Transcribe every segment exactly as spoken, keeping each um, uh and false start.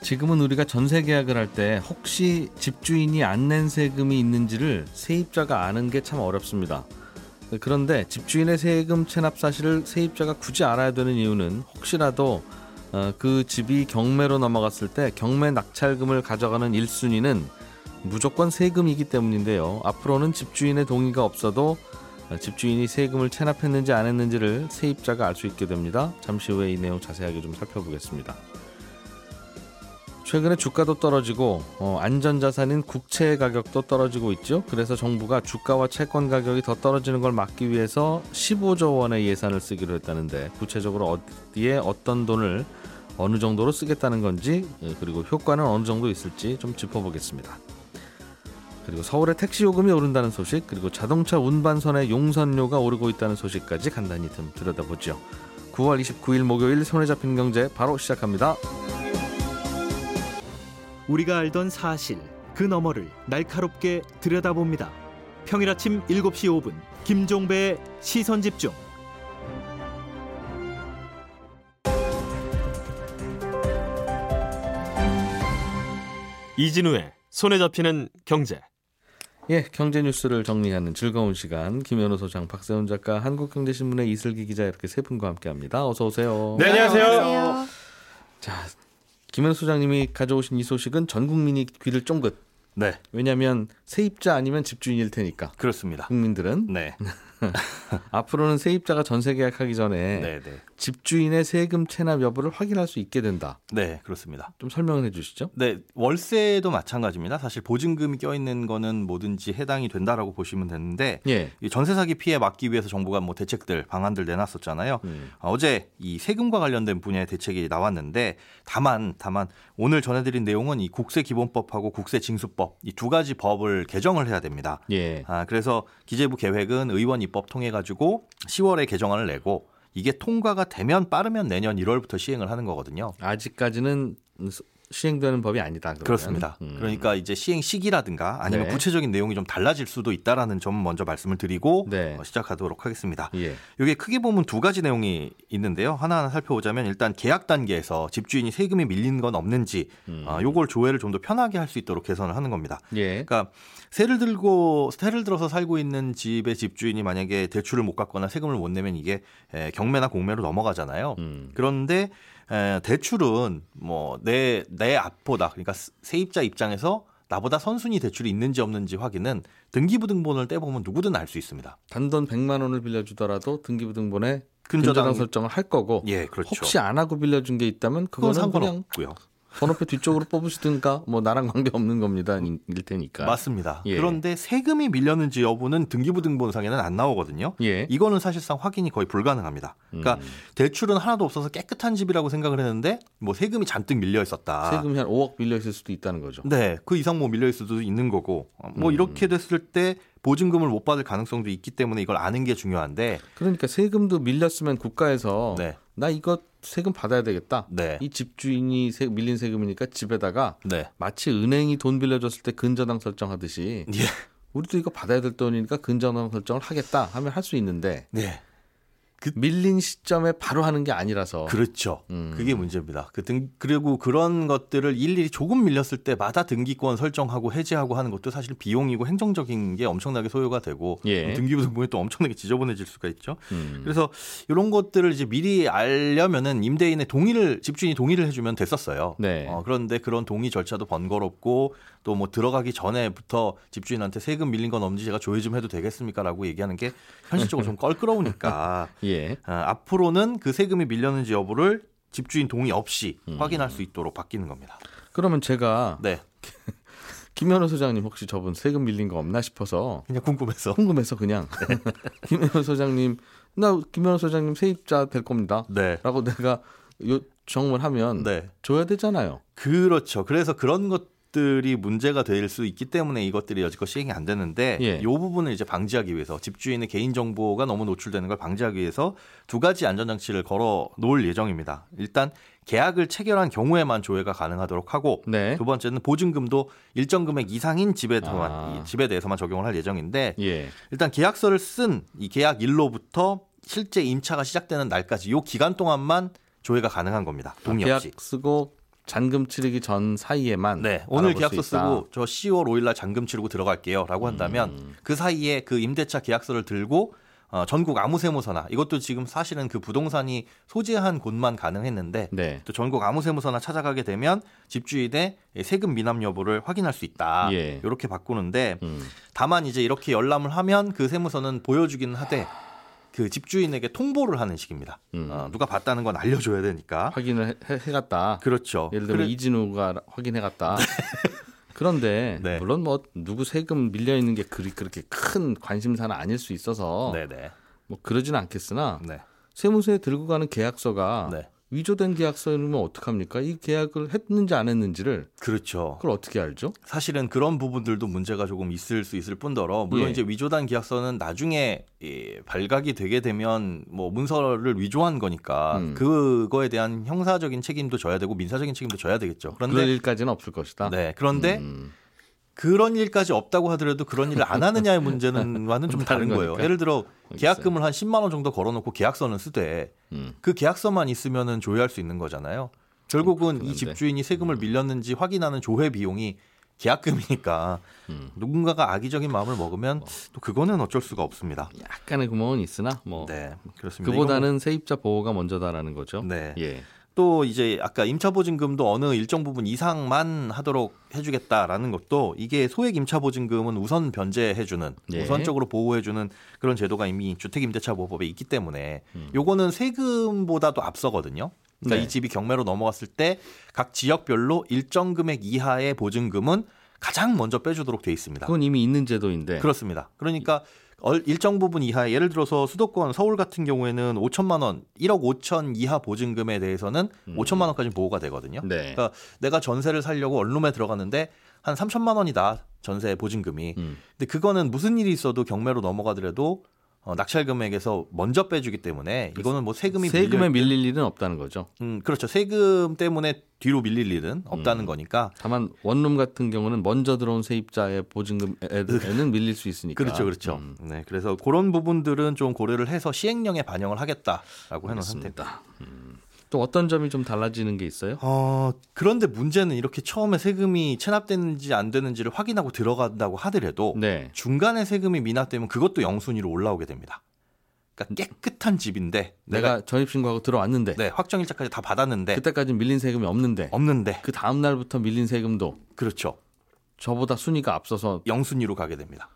지금은 우리가 전세 계약을 할 때 혹시 집주인이 안 낸 세금이 있는지를 세입자가 아는 게 참 어렵습니다. 그런데 집주인의 세금 체납 사실을 세입자가 굳이 알아야 되는 이유는 혹시라도 그 집이 경매로 넘어갔을 때 경매 낙찰금을 가져가는 일 순위는 무조건 세금이기 때문인데요. 앞으로는 집주인의 동의가 없어도 집주인이 세금을 체납했는지 안 했는지를 세입자가 알 수 있게 됩니다. 잠시 후에 이 내용 자세하게 좀 살펴보겠습니다. 최근에 주가도 떨어지고 안전자산인 국채 가격도 떨어지고 있죠. 그래서 정부가 주가와 채권 가격이 더 떨어지는 걸 막기 위해서 십오조 원의 예산을 쓰기로 했다는데, 구체적으로 어디에 어떤 돈을 어느 정도로 쓰겠다는 건지, 그리고 효과는 어느 정도 있을지 좀 짚어보겠습니다. 그리고 서울의 택시 요금이 오른다는 소식, 그리고 자동차 운반선의 용선료가 오르고 있다는 소식까지 간단히 좀 들여다보죠. 구월 이십구일 목요일 손에 잡힌 경제 바로 시작합니다. 우리가 알던 사실 그 너머를 날카롭게 들여다봅니다. 평일 아침 일곱 시 오 분 김종배의 시선집중. 이진우의 손에 잡히는 경제. 예, 경제 뉴스를 정리하는 즐거운 시간. 김현우 소장, 박세훈 작가, 한국경제신문의 이슬기 기자, 이렇게 세 분과 함께합니다. 어서 오세요. 네, 안녕하세요. 안녕하세요. 자, 김현우 소장님이 가져오신 이 소식은 전 국민이 귀를 쫑긋. 네. 왜냐하면 세입자 아니면 집주인일 테니까. 그렇습니다. 국민들은. 네. 앞으로는 세입자가 전세 계약하기 전에 네, 네. 집주인의 세금 체납 여부를 확인할 수 있게 된다. 네, 그렇습니다. 좀 설명을 해주시죠. 네, 월세도 마찬가지입니다. 사실 보증금이 껴있는 거는 뭐든지 해당이 된다라고 보시면 되는데, 예. 전세 사기 피해 막기 위해서 정부가 뭐 대책들, 방안들 내놨었잖아요. 음. 아, 어제 이 세금과 관련된 분야의 대책이 나왔는데, 다만 다만 오늘 전해드린 내용은 이 국세기본법하고 국세징수법 이 두 가지 법을 개정을 해야 됩니다. 예. 아, 그래서 기재부 계획은 의원 입법 통해 가지고 시월에 개정안을 내고, 이게 통과가 되면 빠르면 내년 일월부터 시행을 하는 거거든요. 아직까지는 시행되는 법이 아니다. 그러면. 그렇습니다. 음. 그러니까 이제 시행 시기라든가 아니면 네. 구체적인 내용이 좀 달라질 수도 있다라는 점 먼저 말씀을 드리고 네. 어, 시작하도록 하겠습니다. 예. 이게 크게 보면 두 가지 내용이 있는데요. 하나하나 살펴보자면, 일단 계약 단계에서 집주인이 세금이 밀린 건 없는지 음. 어, 요걸 조회를 좀 더 편하게 할 수 있도록 개선을 하는 겁니다. 예. 그러니까 세를 들고 세를 들어서 살고 있는 집의 집주인이 만약에 대출을 못 갚거나 세금을 못 내면 이게 에, 경매나 공매로 넘어가잖아요. 음. 그런데 에, 대출은 뭐 내 내 앞보다, 그러니까 세입자 입장에서 나보다 선순위 대출이 있는지 없는지 확인은 등기부등본을 떼보면 누구든 알 수 있습니다. 단돈 백만 원을 빌려주더라도 등기부등본에 근저당, 근저당 설정을 할 거고, 예, 그렇죠. 혹시 안 하고 빌려준 게 있다면 그건 상관없고요. 번호표 뒤쪽으로 뽑으시든가 뭐 나랑 관계없는 겁니다 일 테니까. 맞습니다. 예. 그런데 세금이 밀렸는지 여부는 등기부등본상에는 안 나오거든요. 예. 이거는 사실상 확인이 거의 불가능합니다. 그러니까 음. 대출은 하나도 없어서 깨끗한 집이라고 생각을 했는데 뭐 세금이 잔뜩 밀려 있었다. 세금이 한 오억 밀려 있을 수도 있다는 거죠. 네. 그 이상 뭐 밀려 있을 수도 있는 거고, 뭐 음. 이렇게 됐을 때 보증금을 못 받을 가능성도 있기 때문에 이걸 아는 게 중요한데, 그러니까 세금도 밀렸으면 국가에서 네. 나 이거 세금 받아야 되겠다. 네. 이 집주인이 세, 밀린 세금이니까 집에다가 네. 마치 은행이 돈 빌려줬을 때 근저당 설정하듯이 예. 우리도 이거 받아야 될 돈이니까 근저당 설정을 하겠다 하면 할 수 있는데 네. 그 밀린 시점에 바로 하는 게 아니라서. 그렇죠. 음. 그게 문제입니다. 그 등, 그리고 그런 것들을 일일이 조금 밀렸을 때마다 등기권 설정하고 해제하고 하는 것도 사실 비용이고 행정적인 게 엄청나게 소요가 되고 예. 등기부등본이 또 엄청나게 지저분해질 수가 있죠. 음. 그래서 이런 것들을 이제 미리 알려면은 임대인의 동의를, 집주인이 동의를 해주면 됐었어요. 네. 어, 그런데 그런 동의 절차도 번거롭고, 또 뭐 들어가기 전에부터 집주인한테 세금 밀린 건 없는지 제가 조회 좀 해도 되겠습니까라고 얘기하는 게 현실적으로 좀 껄끄러우니까. 예. 아, 앞으로는 그 세금이 밀렸는지 여부를 집주인 동의 없이 음. 확인할 수 있도록 바뀌는 겁니다. 그러면 제가 네. 김현우 소장님 혹시 저분 세금 밀린 거 없나 싶어서 그냥 궁금해서 궁금해서 그냥 네. 김현우 소장님, 나 김현우 소장님 세입자 될 겁니다. 네. 라고 내가 요청을 하면 네. 줘야 되잖아요. 그렇죠. 그래서 그런 것 것들이 문제가 될 수 있기 때문에 이것들이 여지껏 시행이 안 되는데 예. 이 부분을 이제 방지하기 위해서 집주인의 개인정보가 너무 노출되는 걸 방지하기 위해서 두 가지 안전장치를 걸어 놓을 예정입니다. 일단 계약을 체결한 경우에만 조회가 가능하도록 하고 네. 두 번째는 보증금도 일정 금액 이상인 집에, 대만, 아. 집에 대해서만 적용을 할 예정인데 예. 일단 계약서를 쓴 이 계약일로부터 실제 임차가 시작되는 날까지 이 기간 동안만 조회가 가능한 겁니다. 동의 없이. 아, 계약 쓰고 잔금 치르기 전 사이에만. 네. 오늘 계약서 쓰고 저 시월 오일날 잔금 치르고 들어갈게요 라고 한다면 음. 그 사이에 그 임대차 계약서를 들고 어, 전국 아무 세무서나 이것도 지금 사실은 그 부동산이 소재한 곳만 가능했는데 네. 또 전국 아무 세무서나 찾아가게 되면 집주인의 세금 미납 여부를 확인할 수 있다. 예. 이렇게 바꾸는데 음. 다만 이제 이렇게 열람을 하면 그 세무서는 보여주기는 하되 그 집주인에게 통보를 하는 식입니다. 음. 어, 누가 봤다는 건 알려줘야 되니까. 확인을 해, 해갔다. 그렇죠. 예를 들면 그래. 이진우가 확인해갔다. 네. 그런데 네. 물론 뭐 누구 세금 밀려 있는 게 그리 그렇게 큰 관심사는 아닐 수 있어서 네네. 뭐 그러진 않겠으나 네. 세무서에 들고 가는 계약서가 네. 위조된 계약서면 어떡합니까? 이 계약을 했는지 안 했는지를. 그렇죠. 그걸 어떻게 알죠? 사실은 그런 부분들도 문제가 조금 있을 수 있을 뿐더러 물론 예. 이제 위조된 계약서는 나중에 예, 발각이 되게 되면 뭐 문서를 위조한 거니까 음. 그거에 대한 형사적인 책임도 져야 되고 민사적인 책임도 져야 되겠죠. 그런데 그럴 일까지는 없을 것이다. 네. 그런데 음. 그런 일까지 없다고 하더라도 그런 일을 안 하느냐의 문제는 와는 좀 다른, 다른 거예요. 예를 들어 계약금을 한 십만 원 정도 걸어놓고 계약서는 쓰되 음. 그 계약서만 있으면은 조회할 수 있는 거잖아요. 결국은 이 집주인이 세금을 밀렸는지 확인하는 조회 비용이 계약금이니까 음. 누군가가 악의적인 마음을 먹으면 또 그거는 어쩔 수가 없습니다. 약간의 구멍은 있으나 뭐 네, 그렇습니다. 그보다는 세입자 보호가 먼저다라는 거죠. 네. 예. 또 이제 아까 임차보증금도 어느 일정 부분 이상만 하도록 해주겠다라는 것도 이게 소액 임차보증금은 우선 변제해주는 예. 우선적으로 보호해주는 그런 제도가 이미 주택임대차보호법에 있기 때문에 요거는 음. 세금보다도 앞서거든요. 그러니까 네. 이 집이 경매로 넘어갔을 때 각 지역별로 일정 금액 이하의 보증금은 가장 먼저 빼주도록 돼 있습니다. 그건 이미 있는 제도인데. 그렇습니다. 그러니까 일정 부분 이하 예를 들어서 수도권 서울 같은 경우에는 오천만 원 일억 오천 이하 보증금에 대해서는 음. 오천만 원까지 보호가 되거든요. 네. 그러니까 내가 전세를 살려고 원룸에 들어갔는데 한 삼천만 원이다 전세 보증금이. 음. 근데 그거는 무슨 일이 있어도 경매로 넘어가더라도 어, 낙찰 금액에서 먼저 빼주기 때문에 이거는 뭐 세금이 세금에 밀릴, 밀릴 일은 없다는 거죠. 음, 그렇죠. 세금 때문에 뒤로 밀릴 일은 없다는 음. 거니까. 다만 원룸 같은 경우는 먼저 들어온 세입자의 보증금에는 밀릴 수 있으니까. 그렇죠, 그렇죠. 음. 네, 그래서 그런 부분들은 좀 고려를 해서 시행령에 반영을 하겠다라고 해놓은 상태입니다. 음. 또 어떤 점이 좀 달라지는 게 있어요? 어, 그런데 문제는 이렇게 처음에 세금이 체납되는지 안 되는지를 확인하고 들어간다고 하더라도 네. 중간에 세금이 미납되면 그것도 영순위로 올라오게 됩니다. 그러니까 깨끗한 집인데 내가, 내가 전입신고하고 들어왔는데 네, 확정일자까지 다 받았는데 그때까지 밀린 세금이 없는데 없는데 그 다음 날부터 밀린 세금도 그렇죠. 저보다 순위가 앞서서 영순위로 가게 됩니다.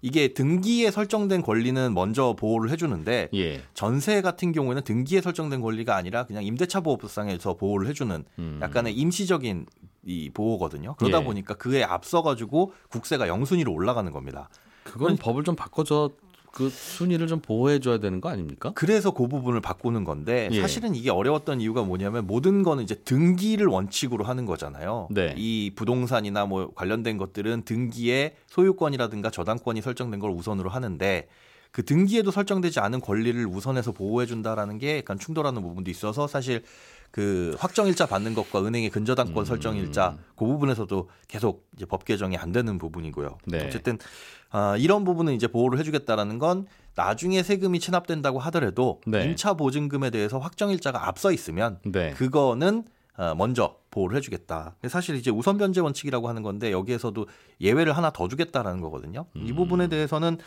이게 등기에 설정된 권리는 먼저 보호를 해주는데 예. 전세 같은 경우에는 등기에 설정된 권리가 아니라 그냥 임대차 보호법상에서 보호를 해주는 음. 약간의 임시적인 이 보호거든요. 그러다 예. 보니까 그에 앞서가지고 국세가 영순위로 올라가는 겁니다. 그건 법을 좀 바꿔줘. 그 순위를 좀 보호해줘야 되는 거 아닙니까? 그래서 그 부분을 바꾸는 건데 예. 사실은 이게 어려웠던 이유가 뭐냐면 모든 거는 이제 등기를 원칙으로 하는 거잖아요. 네. 이 부동산이나 뭐 관련된 것들은 등기에 소유권이라든가 저당권이 설정된 걸 우선으로 하는데 그 등기에도 설정되지 않은 권리를 우선해서 보호해준다라는 게 약간 충돌하는 부분도 있어서 사실 그 확정일자 받는 것과 은행의 근저당권 음. 설정일자 그 부분에서도 계속 이제 법 개정이 안 되는 부분이고요. 네. 어쨌든 아, 이런 부분은 이제 보호를 해주겠다라는 건 나중에 세금이 체납된다고 하더라도 네. 임차 보증금에 대해서 확정일자가 앞서 있으면 네. 그거는 먼저 보호를 해주겠다. 사실 이제 우선 변제 원칙이라고 하는 건데 여기에서도 예외를 하나 더 주겠다라는 거거든요. 음. 이 부분에 대해서는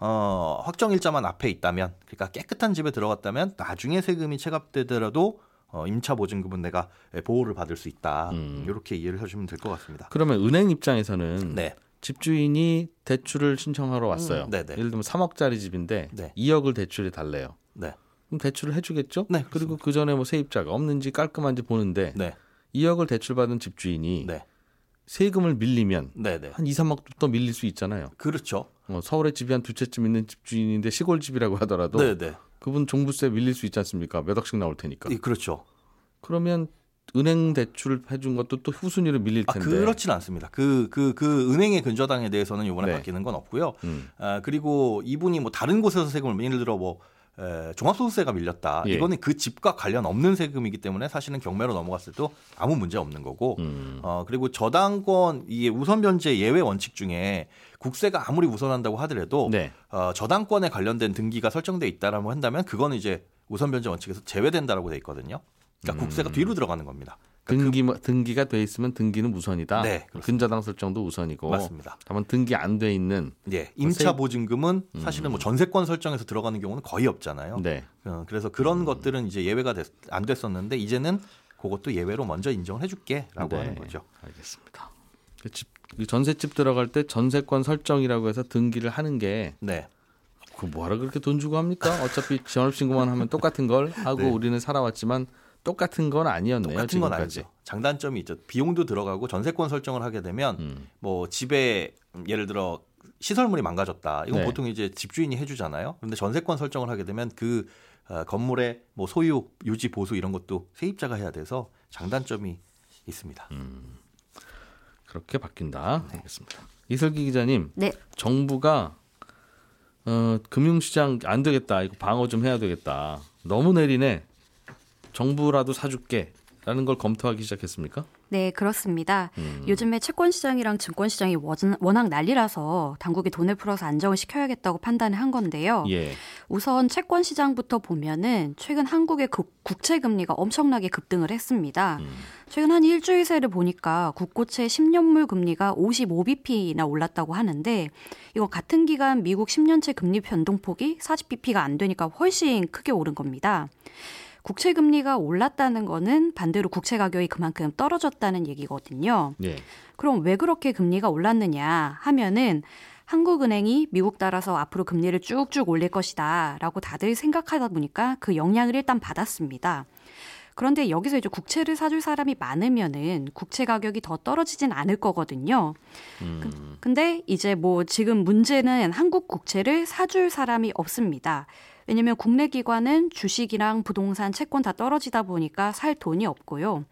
어, 확정일자만 앞에 있다면 그러니까 깨끗한 집에 들어갔다면 나중에 세금이 체납되더라도 어, 임차 보증금은 내가 보호를 받을 수 있다. 음. 이렇게 이해를 해주시면 될 것 같습니다. 그러면 은행 입장에서는 네. 집주인이 대출을 신청하러 왔어요. 음, 예를 들면 삼억짜리 집인데 네. 이억을 대출해 달래요. 네. 그럼 대출을 해주겠죠? 네, 그리고 그 전에 뭐 세입자가 없는지 깔끔한지 보는데 네. 이억을 대출받은 집주인이 네. 세금을 밀리면 네네. 한 이, 삼억부터 밀릴 수 있잖아요. 그렇죠. 어, 서울에 집이 한 두 채쯤 있는 집주인인데 시골집이라고 하더라도 네네. 그분 종부세 밀릴 수 있지 않습니까? 몇 억씩 나올 테니까. 예, 그렇죠. 그러면 은행 대출 해준 것도 또 후순위로 밀릴 텐데. 아, 그렇진 않습니다. 그, 그, 그 은행의 근저당에 대해서는 이번에 네. 바뀌는 건 없고요. 음. 아, 그리고 이분이 뭐 다른 곳에서 세금을 예를 들어 뭐 에, 종합소득세가 밀렸다. 예. 이거는 그 집과 관련 없는 세금이기 때문에 사실은 경매로 넘어갔을 때도 아무 문제 없는 거고. 음. 어, 그리고 저당권 이 우선 변제 예외 원칙 중에 국세가 아무리 우선한다고 하더라도 네. 어, 저당권에 관련된 등기가 설정돼 있다라고 한다면 그거는 이제 우선 변제 원칙에서 제외된다라고 돼 있거든요. 그러니까 음. 국세가 뒤로 들어가는 겁니다. 그러니까 등기, 그, 등기가 돼 있으면 등기는 우선이다. 네, 근저당 설정도 우선이고. 맞습니다. 다만 등기 안 돼 있는. 네, 임차 보증금은 음. 사실은 뭐 전세권 설정에서 들어가는 경우는 거의 없잖아요. 네. 그래서 그런 음. 것들은 이제 예외가 됐, 안 됐었는데 이제는 그것도 예외로 먼저 인정을 해줄게라고 네, 하는 거죠. 알겠습니다. 그 집, 그 전세집 들어갈 때 전세권 설정이라고 해서 등기를 하는 게. 네. 그 뭐하러 그렇게 돈 주고 합니까? 어차피 전업신고만 하면 똑같은 걸 하고 네. 우리는 살아왔지만. 똑같은 건 아니었네요. 똑같은 건 지금까지. 아니죠. 장단점이 있죠. 비용도 들어가고 전세권 설정을 하게 되면 음. 뭐 집에 예를 들어 시설물이 망가졌다. 이건 네. 보통 이제 집주인이 해주잖아요. 그런데 전세권 설정을 하게 되면 그 건물의 뭐 소유, 유지, 보수 이런 것도 세입자가 해야 돼서 장단점이 있습니다. 음. 그렇게 바뀐다. 네. 알겠습니다. 이슬기 기자님, 네. 정부가 어, 금융시장 안 되겠다. 이거 방어 좀 해야 되겠다. 너무 내리네. 정부라도 사줄게 라는 걸 검토하기 시작했습니까? 네, 그렇습니다. 음. 요즘에 채권시장이랑 증권시장이 워낙 난리라서 당국이 돈을 풀어서 안정을 시켜야겠다고 판단을 한 건데요. 예. 우선 채권시장부터 보면은 최근 한국의 그 국채금리가 엄청나게 급등을 했습니다. 음. 최근 한 일주일 새를 보니까 국고채 십 년물 금리가 오십오 비피나 올랐다고 하는데 이거 같은 기간 미국 십 년채 금리 변동폭이 사십 비피가 안 되니까 훨씬 크게 오른 겁니다. 국채 금리가 올랐다는 거는 반대로 국채 가격이 그만큼 떨어졌다는 얘기거든요. 네. 그럼 왜 그렇게 금리가 올랐느냐 하면은 한국은행이 미국 따라서 앞으로 금리를 쭉쭉 올릴 것이다 라고 다들 생각하다 보니까 그 영향을 일단 받았습니다. 그런데 여기서 이제 국채를 사줄 사람이 많으면은 국채 가격이 더 떨어지진 않을 거거든요. 음. 그, 근데 이제 뭐 지금 문제는 한국 국채를 사줄 사람이 없습니다. 왜냐하면 국내 기관은 주식이랑 부동산, 채권 다 떨어지다 보니까 살 돈이 없고요.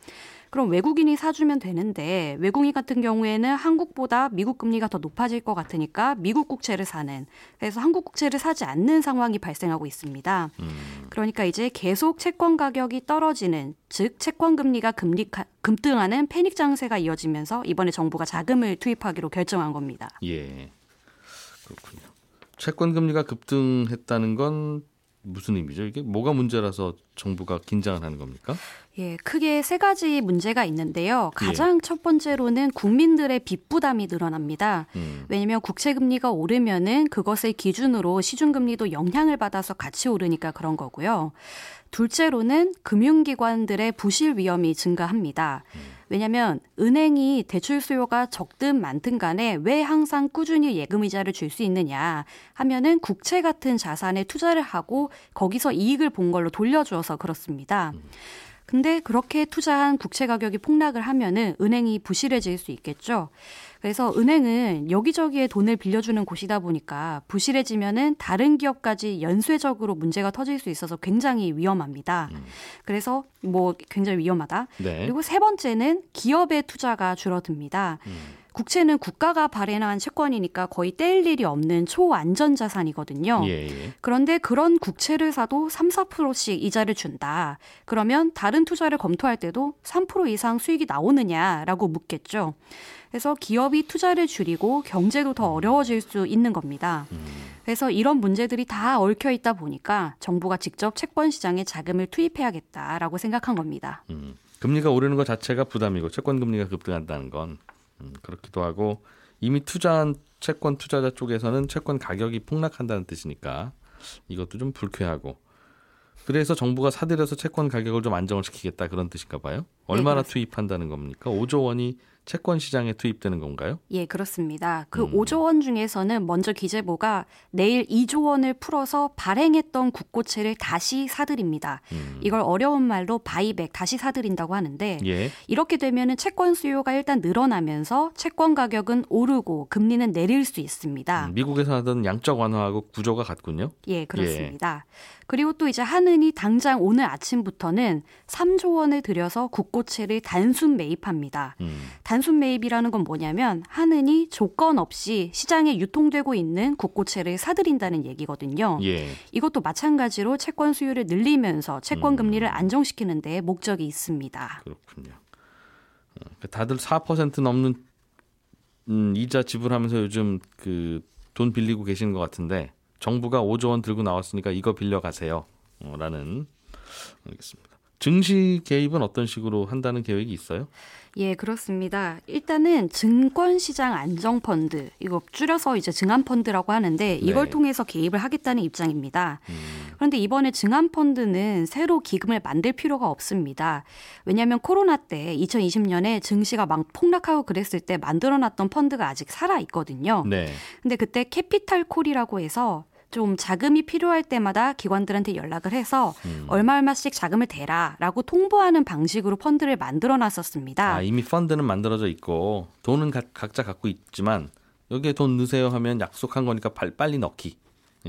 그럼 외국인이 사주면 되는데 외국인 같은 경우에는 한국보다 미국 금리가 더 높아질 것 같으니까 미국 국채를 사는, 그래서 한국 국채를 사지 않는 상황이 발생하고 있습니다. 음. 그러니까 이제 계속 채권 가격이 떨어지는, 즉 채권 금리가 금리, 급등하는 패닉 장세가 이어지면서 이번에 정부가 자금을 투입하기로 결정한 겁니다. 예, 그렇군요. 채권 금리가 급등했다는 건 무슨 의미죠? 이게 뭐가 문제라서 정부가 긴장을 하는 겁니까? 예, 크게 세 가지 문제가 있는데요. 가장 예. 첫 번째로는 국민들의 빚 부담이 늘어납니다. 음. 왜냐하면 국채 금리가 오르면은 그것을 기준으로 시중 금리도 영향을 받아서 같이 오르니까 그런 거고요. 둘째로는 금융기관들의 부실 위험이 증가합니다. 음. 왜냐하면 은행이 대출 수요가 적든 많든 간에 왜 항상 꾸준히 예금이자를 줄 수 있느냐 하면은 국채 같은 자산에 투자를 하고 거기서 이익을 본 걸로 돌려주어서 그렇습니다. 음. 근데 그렇게 투자한 국채 가격이 폭락을 하면은 은행이 부실해질 수 있겠죠. 그래서 은행은 여기저기에 돈을 빌려주는 곳이다 보니까 부실해지면은 다른 기업까지 연쇄적으로 문제가 터질 수 있어서 굉장히 위험합니다. 음. 그래서 뭐 굉장히 위험하다. 네. 그리고 세 번째는 기업의 투자가 줄어듭니다. 음. 국채는 국가가 발행한 채권이니까 거의 떼일 일이 없는 초안전 자산이거든요. 예, 예. 그런데 그런 국채를 사도 삼, 사 퍼센트씩 이자를 준다. 그러면 다른 투자를 검토할 때도 삼 퍼센트 이상 수익이 나오느냐라고 묻겠죠. 그래서 기업이 투자를 줄이고 경제도 더 어려워질 수 있는 겁니다. 그래서 이런 문제들이 다 얽혀 있다 보니까 정부가 직접 채권 시장에 자금을 투입해야겠다라고 생각한 겁니다. 음, 금리가 오르는 것 자체가 부담이고 채권 금리가 급등한다는 건 음, 그렇기도 하고 이미 투자한 채권 투자자 쪽에서는 채권 가격이 폭락한다는 뜻이니까 이것도 좀 불쾌하고 그래서 정부가 사들여서 채권 가격을 좀 안정을 시키겠다 그런 뜻인가 봐요. 얼마나 네, 투입한다는 겁니까? 오조 원이 채권 시장에 투입되는 건가요? 예, 그렇습니다. 그 음. 오조 원 중에서는 먼저 기재부가 내일 이조 원을 풀어서 발행했던 국고채를 다시 사들입니다. 음. 이걸 어려운 말로 바이백, 다시 사들인다고 하는데 예. 이렇게 되면 채권 수요가 일단 늘어나면서 채권 가격은 오르고 금리는 내릴 수 있습니다. 음, 미국에서 하던 양적 완화하고 구조가 같군요. 예, 그렇습니다. 예. 그리고 또 이제 한은이 당장 오늘 아침부터는 삼조 원을 들여서 국고채를 단순 매입합니다. 음. 단순 매입이라는 건 뭐냐면 한은이 조건 없이 시장에 유통되고 있는 국고채를 사들인다는 얘기거든요. 예. 이것도 마찬가지로 채권 수요를 늘리면서 채권 음. 금리를 안정시키는 데 목적이 있습니다. 그렇군요. 다들 사 퍼센트 넘는 음, 이자 지불하면서 요즘 그 돈 빌리고 계신 것 같은데 정부가 오조 원 들고 나왔으니까 이거 빌려가세요. 어, 라는 알겠습니다. 증시 개입은 어떤 식으로 한다는 계획이 있어요? 예, 그렇습니다. 일단은 증권시장 안정펀드, 이거 줄여서 이제 증안펀드라고 하는데 이걸 네. 통해서 개입을 하겠다는 입장입니다. 음. 그런데 이번에 증안펀드는 새로 기금을 만들 필요가 없습니다. 왜냐하면 코로나 때 이천이십 년에 증시가 막 폭락하고 그랬을 때 만들어놨던 펀드가 아직 살아있거든요. 네. 근데 그때 캐피탈콜이라고 해서 좀 자금이 필요할 때마다 기관들한테 연락을 해서 음. 얼마 얼마씩 자금을 대라라고 통보하는 방식으로 펀드를 만들어놨었습니다. 아, 이미 펀드는 만들어져 있고 돈은 가, 각자 갖고 있지만 여기에 돈 넣으세요 하면 약속한 거니까 빨리 넣기.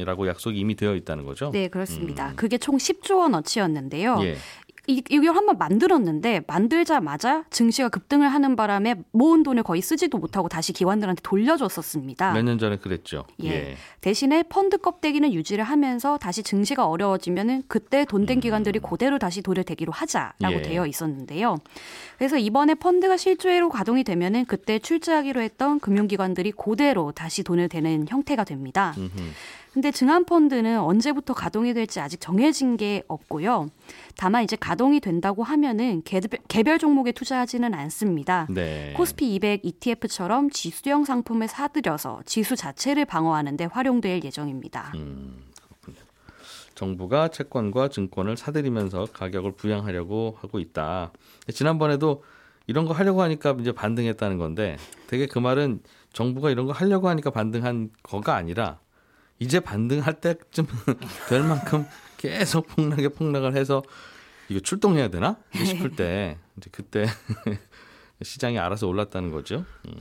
라고 약속이 이미 되어 있다는 거죠? 네, 그렇습니다. 음. 그게 총 십조 원어치였는데요. 예. 이, 이걸 한번 만들었는데 만들자마자 증시가 급등을 하는 바람에 모은 돈을 거의 쓰지도 못하고 다시 기관들한테 돌려줬었습니다. 몇 년 전에 그랬죠. 예. 예. 대신에 펀드 껍데기는 유지를 하면서 다시 증시가 어려워지면은 그때 돈 된 기관들이 그대로 다시 돈을 대기로 하자라고 예. 되어 있었는데요. 그래서 이번에 펀드가 실주회로 가동이 되면은 그때 출제하기로 했던 금융기관들이 그대로 다시 돈을 대는 형태가 됩니다. 음흠. 근데 증안펀드는 언제부터 가동이 될지 아직 정해진 게 없고요. 다만 이제 가동이 된다고 하면은 개별, 개별 종목에 투자하지는 않습니다. 네. 코스피 이백 이티에프처럼 지수형 상품을 사들여서 지수 자체를 방어하는 데 활용될 예정입니다. 음, 그렇군요. 정부가 채권과 증권을 사들이면서 가격을 부양하려고 하고 있다. 지난번에도 이런 거 하려고 하니까 이제 반등했다는 건데 되게 그 말은 정부가 이런 거 하려고 하니까 반등한 거가 아니라 이제 반등할 때쯤 될 만큼 계속 폭락에 폭락을 해서 이거 출동해야 되나 싶을 때 이제 그때 시장이 알아서 올랐다는 거죠. 음.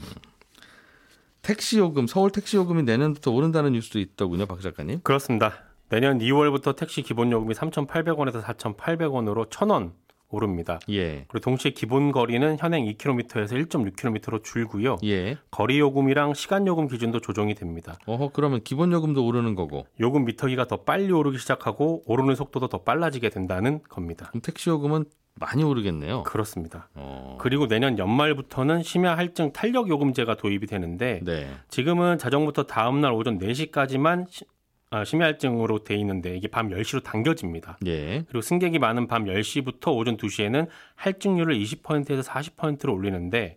택시 요금, 서울 택시 요금이 내년부터 오른다는 뉴스도 있더군요, 박 작가님. 그렇습니다. 내년 이월부터 택시 기본 요금이 삼천팔백 원에서 사천팔백 원으로 천 원 오릅니다. 예. 그리고 동시에 기본 거리는 현행 이 킬로미터에서 일 점 육 킬로미터로 줄고요. 예. 거리 요금이랑 시간 요금 기준도 조정이 됩니다. 어허, 그러면 기본 요금도 오르는 거고. 요금 미터기가 더 빨리 오르기 시작하고 오르는 속도도 더 빨라지게 된다는 겁니다. 그럼 택시 요금은 많이 오르겠네요. 그렇습니다. 어... 그리고 내년 연말부터는 심야 할증 탄력 요금제가 도입이 되는데 네. 지금은 자정부터 다음 날 오전 네 시까지만 시... 아, 심야할증으로 돼 있는데 이게 밤 열 시로 당겨집니다. 예. 그리고 승객이 많은 밤 열 시부터 오전 두 시에는 할증률을 이십 퍼센트에서 사십 퍼센트로 올리는데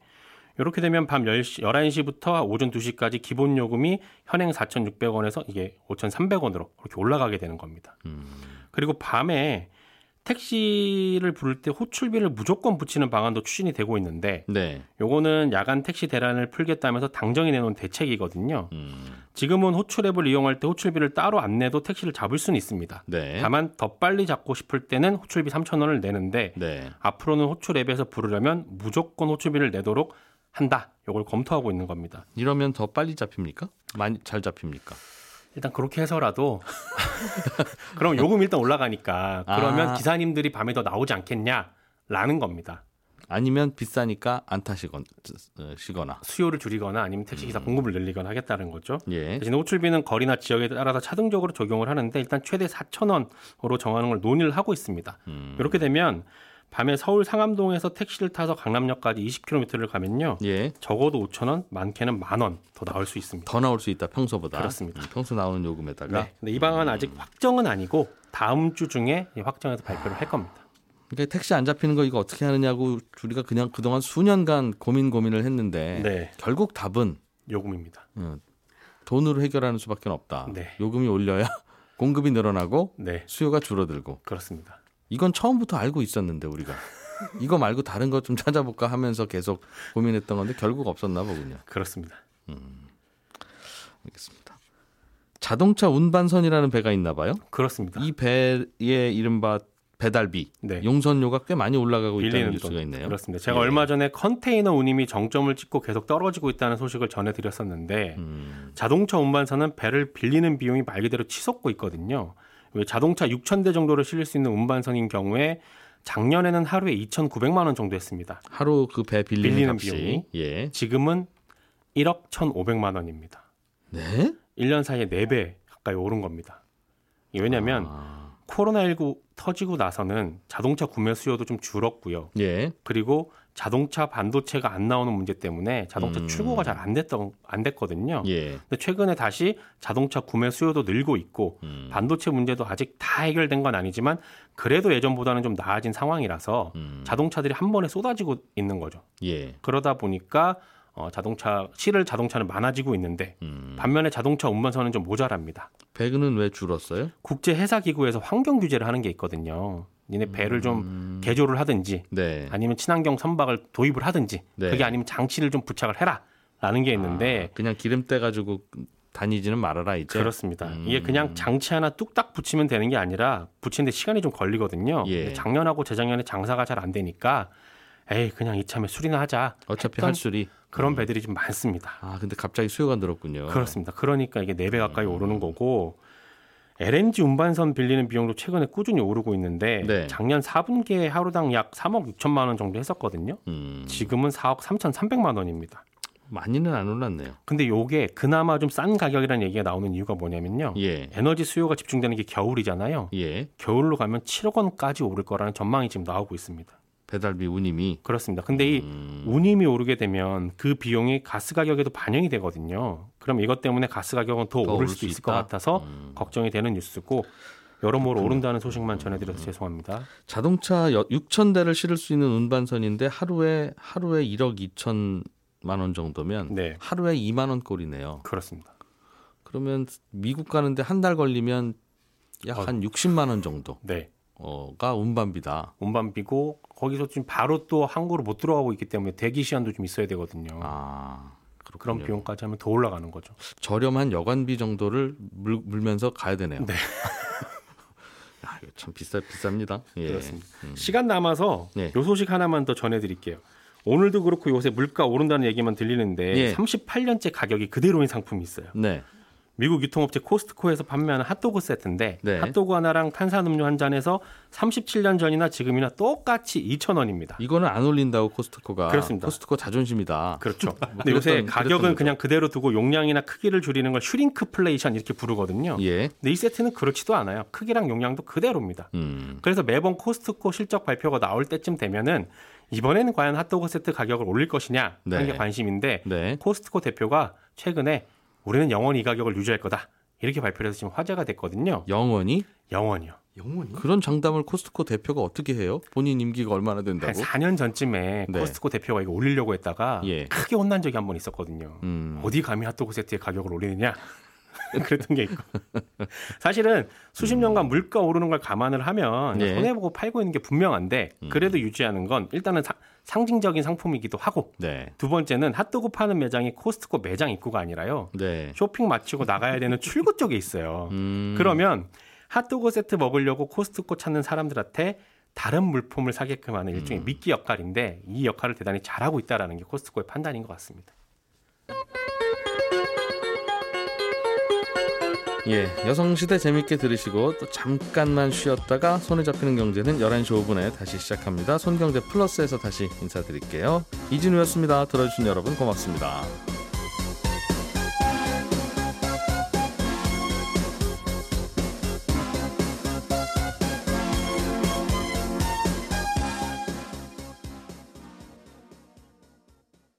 이렇게 되면 밤 열 시, 열한 시부터 오전 두 시까지 기본 요금이 현행 사천육백 원에서 이게 오천삼백 원으로 이렇게 올라가게 되는 겁니다. 음. 그리고 밤에 택시를 부를 때 호출비를 무조건 붙이는 방안도 추진이 되고 있는데 네. 요거는 야간 택시 대란을 풀겠다면서 당정이 내놓은 대책이거든요. 음. 지금은 호출앱을 이용할 때 호출비를 따로 안 내도 택시를 잡을 수는 있습니다. 네. 다만 더 빨리 잡고 싶을 때는 호출비 삼천 원을 내는데 네. 앞으로는 호출앱에서 부르려면 무조건 호출비를 내도록 한다. 요걸 검토하고 있는 겁니다. 이러면 더 빨리 잡힙니까? 많이 잘 잡힙니까? 일단 그렇게 해서라도 그럼 요금 일단 올라가니까 그러면 아. 기사님들이 밤에 더 나오지 않겠냐라는 겁니다. 아니면 비싸니까 안 타시거나 수요를 줄이거나 아니면 택시기사 음. 공급을 늘리거나 하겠다는 거죠. 예. 대신 호출비는 거리나 지역에 따라서 차등적으로 적용을 하는데 일단 최대 사천 원으로 정하는 걸 논의를 하고 있습니다. 음. 이렇게 되면 밤에 서울 상암동에서 택시를 타서 강남역까지 이십 킬로미터를 가면요. 예. 적어도 오천 원, 많게는 만 원 더 나올 수 있습니다. 더 나올 수 있다, 평소보다. 그렇습니다. 평소 나오는 요금에다가. 네. 근데 이 방안은 음. 아직 확정은 아니고 다음 주 중에 확정해서 발표를 할 겁니다. 그러니까 택시 안 잡히는 거 이거 어떻게 하느냐고 우리가 그냥 그동안 수년간 고민 고민을 했는데 네. 결국 답은 요금입니다. 음, 돈으로 해결하는 수밖에 없다. 네. 요금이 올려야 공급이 늘어나고 네. 수요가 줄어들고. 그렇습니다. 이건 처음부터 알고 있었는데 우리가 이거 말고 다른 거 좀 찾아볼까 하면서 계속 고민했던 건데 결국 없었나 보군요. 그렇습니다. 음, 알겠습니다. 자동차 운반선이라는 배가 있나 봐요. 그렇습니다. 이 배의 이른바 배달비, 네. 용선료가 꽤 많이 올라가고 있다는 뉴스가 돈. 있네요. 그렇습니다. 제가 예. 얼마 전에 컨테이너 운임이 정점을 찍고 계속 떨어지고 있다는 소식을 전해드렸었는데 음. 자동차 운반사는 배를 빌리는 비용이 말 그대로 치솟고 있거든요. 왜 자동차 육천 대 정도를 실릴 수 있는 운반선인 경우에 작년에는 하루에 이천구백만 원 정도 했습니다. 하루 그 배 빌리는, 빌리는 비용이 예. 지금은 일억 천오백만 원입니다. 네? 일 년 사이에 네 배 가까이 오른 겁니다. 왜냐하면 아. 코로나십구 터지고 나서는 자동차 구매 수요도 좀 줄었고요. 예. 그리고 자동차 반도체가 안 나오는 문제 때문에 자동차 음. 출고가 잘 안 됐던 안 됐거든요. 예. 근데 최근에 다시 자동차 구매 수요도 늘고 있고 음. 반도체 문제도 아직 다 해결된 건 아니지만 그래도 예전보다는 좀 나아진 상황이라서 음. 자동차들이 한 번에 쏟아지고 있는 거죠. 예. 그러다 보니까 어, 자동차 실을 자동차는 많아지고 있는데 음. 반면에 자동차 운반선은 좀 모자랍니다. 배는 왜 줄었어요? 국제 해사 기구에서 환경 규제를 하는 게 있거든요. 니네 배를 음. 좀 개조를 하든지 네. 아니면 친환경 선박을 도입을 하든지 네. 그게 아니면 장치를 좀 부착을 해라라는 게 있는데 아, 그냥 기름때 가지고 다니지는 말아라 이제. 그렇습니다. 음. 이게 그냥 장치 하나 뚝딱 붙이면 되는 게 아니라 붙이는데 시간이 좀 걸리거든요. 예. 근데 작년하고 재작년에 장사가 잘 안 되니까 에이 그냥 이참에 수리나 하자. 어차피 할 수리. 그런 배들이 좀 많습니다. 아, 근데 갑자기 수요가 늘었군요. 그렇습니다. 그러니까 이게 네 배 가까이 음. 오르는 거고 엘엔지 운반선 빌리는 비용도 최근에 꾸준히 오르고 있는데 네. 작년 사 분기에 하루당 약 삼억 육천만 원 정도 했었거든요. 음. 지금은 사억 삼천삼백만 원입니다. 많이는 안 올랐네요. 근데 이게 그나마 좀 싼 가격이라는 얘기가 나오는 이유가 뭐냐면요. 예. 에너지 수요가 집중되는 게 겨울이잖아요. 예. 겨울로 가면 칠억 원까지 오를 거라는 전망이 지금 나오고 있습니다. 배달비 운임이. 그렇습니다. 근데 이 운임이 오르게 되면 그 비용이 가스 가격에도 반영이 되거든요. 그럼 이것 때문에 가스 가격은 더, 더 오를 수도 있을 있다? 것 같아서 음. 걱정이 되는 뉴스고 여러모로 음. 오른다는 소식만 전해드려서 음. 죄송합니다. 자동차 육천 대를 실을 수 있는 운반선인데 하루에 하루에 일억 이천만 원 정도면 네. 하루에 이만 원 꼴이네요. 그렇습니다. 그러면 미국 가는데 한 달 걸리면 약 한 어. 육십만 원 정도. 네. 어가 운반비다. 운반비고 거기서 지금 바로 또 한국으로 못 들어가고 있기 때문에 대기 시간도 좀 있어야 되거든요. 아, 그렇군요. 그런 비용까지 하면 더 올라가는 거죠. 저렴한 여관비 정도를 물, 물면서 가야 되네요. 네. 아, 이거 참 비싸 비쌉니다. 예. 그렇습니다. 음. 시간 남아서 네. 요 소식 하나만 더 전해드릴게요. 오늘도 그렇고 요새 물가 오른다는 얘기만 들리는데 예. 삼십팔 년째 가격이 그대로인 상품이 있어요. 네. 미국 유통업체 코스트코에서 판매하는 핫도그 세트인데 네. 핫도그 하나랑 탄산음료 한 잔에서 삼십칠 년 전이나 지금이나 똑같이 이천 원입니다. 이거는 안 올린다고 코스트코가. 그렇습니다. 코스트코 자존심이다. 그렇죠. 근데 요새 가격은 그냥 그대로 두고 용량이나 크기를 줄이는 걸 슈링크플레이션 이렇게 부르거든요. 예. 근데 이 세트는 그렇지도 않아요. 크기랑 용량도 그대로입니다. 음. 그래서 매번 코스트코 실적 발표가 나올 때쯤 되면은 이번에는 과연 핫도그 세트 가격을 올릴 것이냐 하는 네. 게 관심인데 네. 코스트코 대표가 최근에 우리는 영원히 이 가격을 유지할 거다. 이렇게 발표를 해서 지금 화제가 됐거든요. 영원히? 영원히요. 영원히? 그런 장담을 코스트코 대표가 어떻게 해요? 본인 임기가 얼마나 된다고? 한 사 년 전쯤에 네. 코스트코 대표가 이거 올리려고 했다가 예. 크게 혼난 적이 한 번 있었거든요. 음. 어디 감히 핫도그 세트의 가격을 올리느냐? 그랬던 게 있고. 사실은 수십 년간 물가 오르는 걸 감안을 하면 예. 손해보고 팔고 있는 게 분명한데 그래도 유지하는 건 일단은 사, 상징적인 상품이기도 하고 네. 두 번째는 핫도그 파는 매장이 코스트코 매장 입구가 아니라요. 네. 쇼핑 마치고 나가야 되는 출구 쪽에 있어요. 음. 그러면 핫도그 세트 먹으려고 코스트코 찾는 사람들한테 다른 물품을 사게끔 하는 일종의 음. 미끼 역할인데 이 역할을 대단히 잘하고 있다는 게 코스트코의 판단인 것 같습니다. 예, 여성시대 재밌게 들으시고 또 잠깐만 쉬었다가 손에 잡히는 경제는 열한 시 오 분에 다시 시작합니다. 손경제 플러스에서 다시 인사드릴게요. 이진우였습니다. 들어주신 여러분 고맙습니다.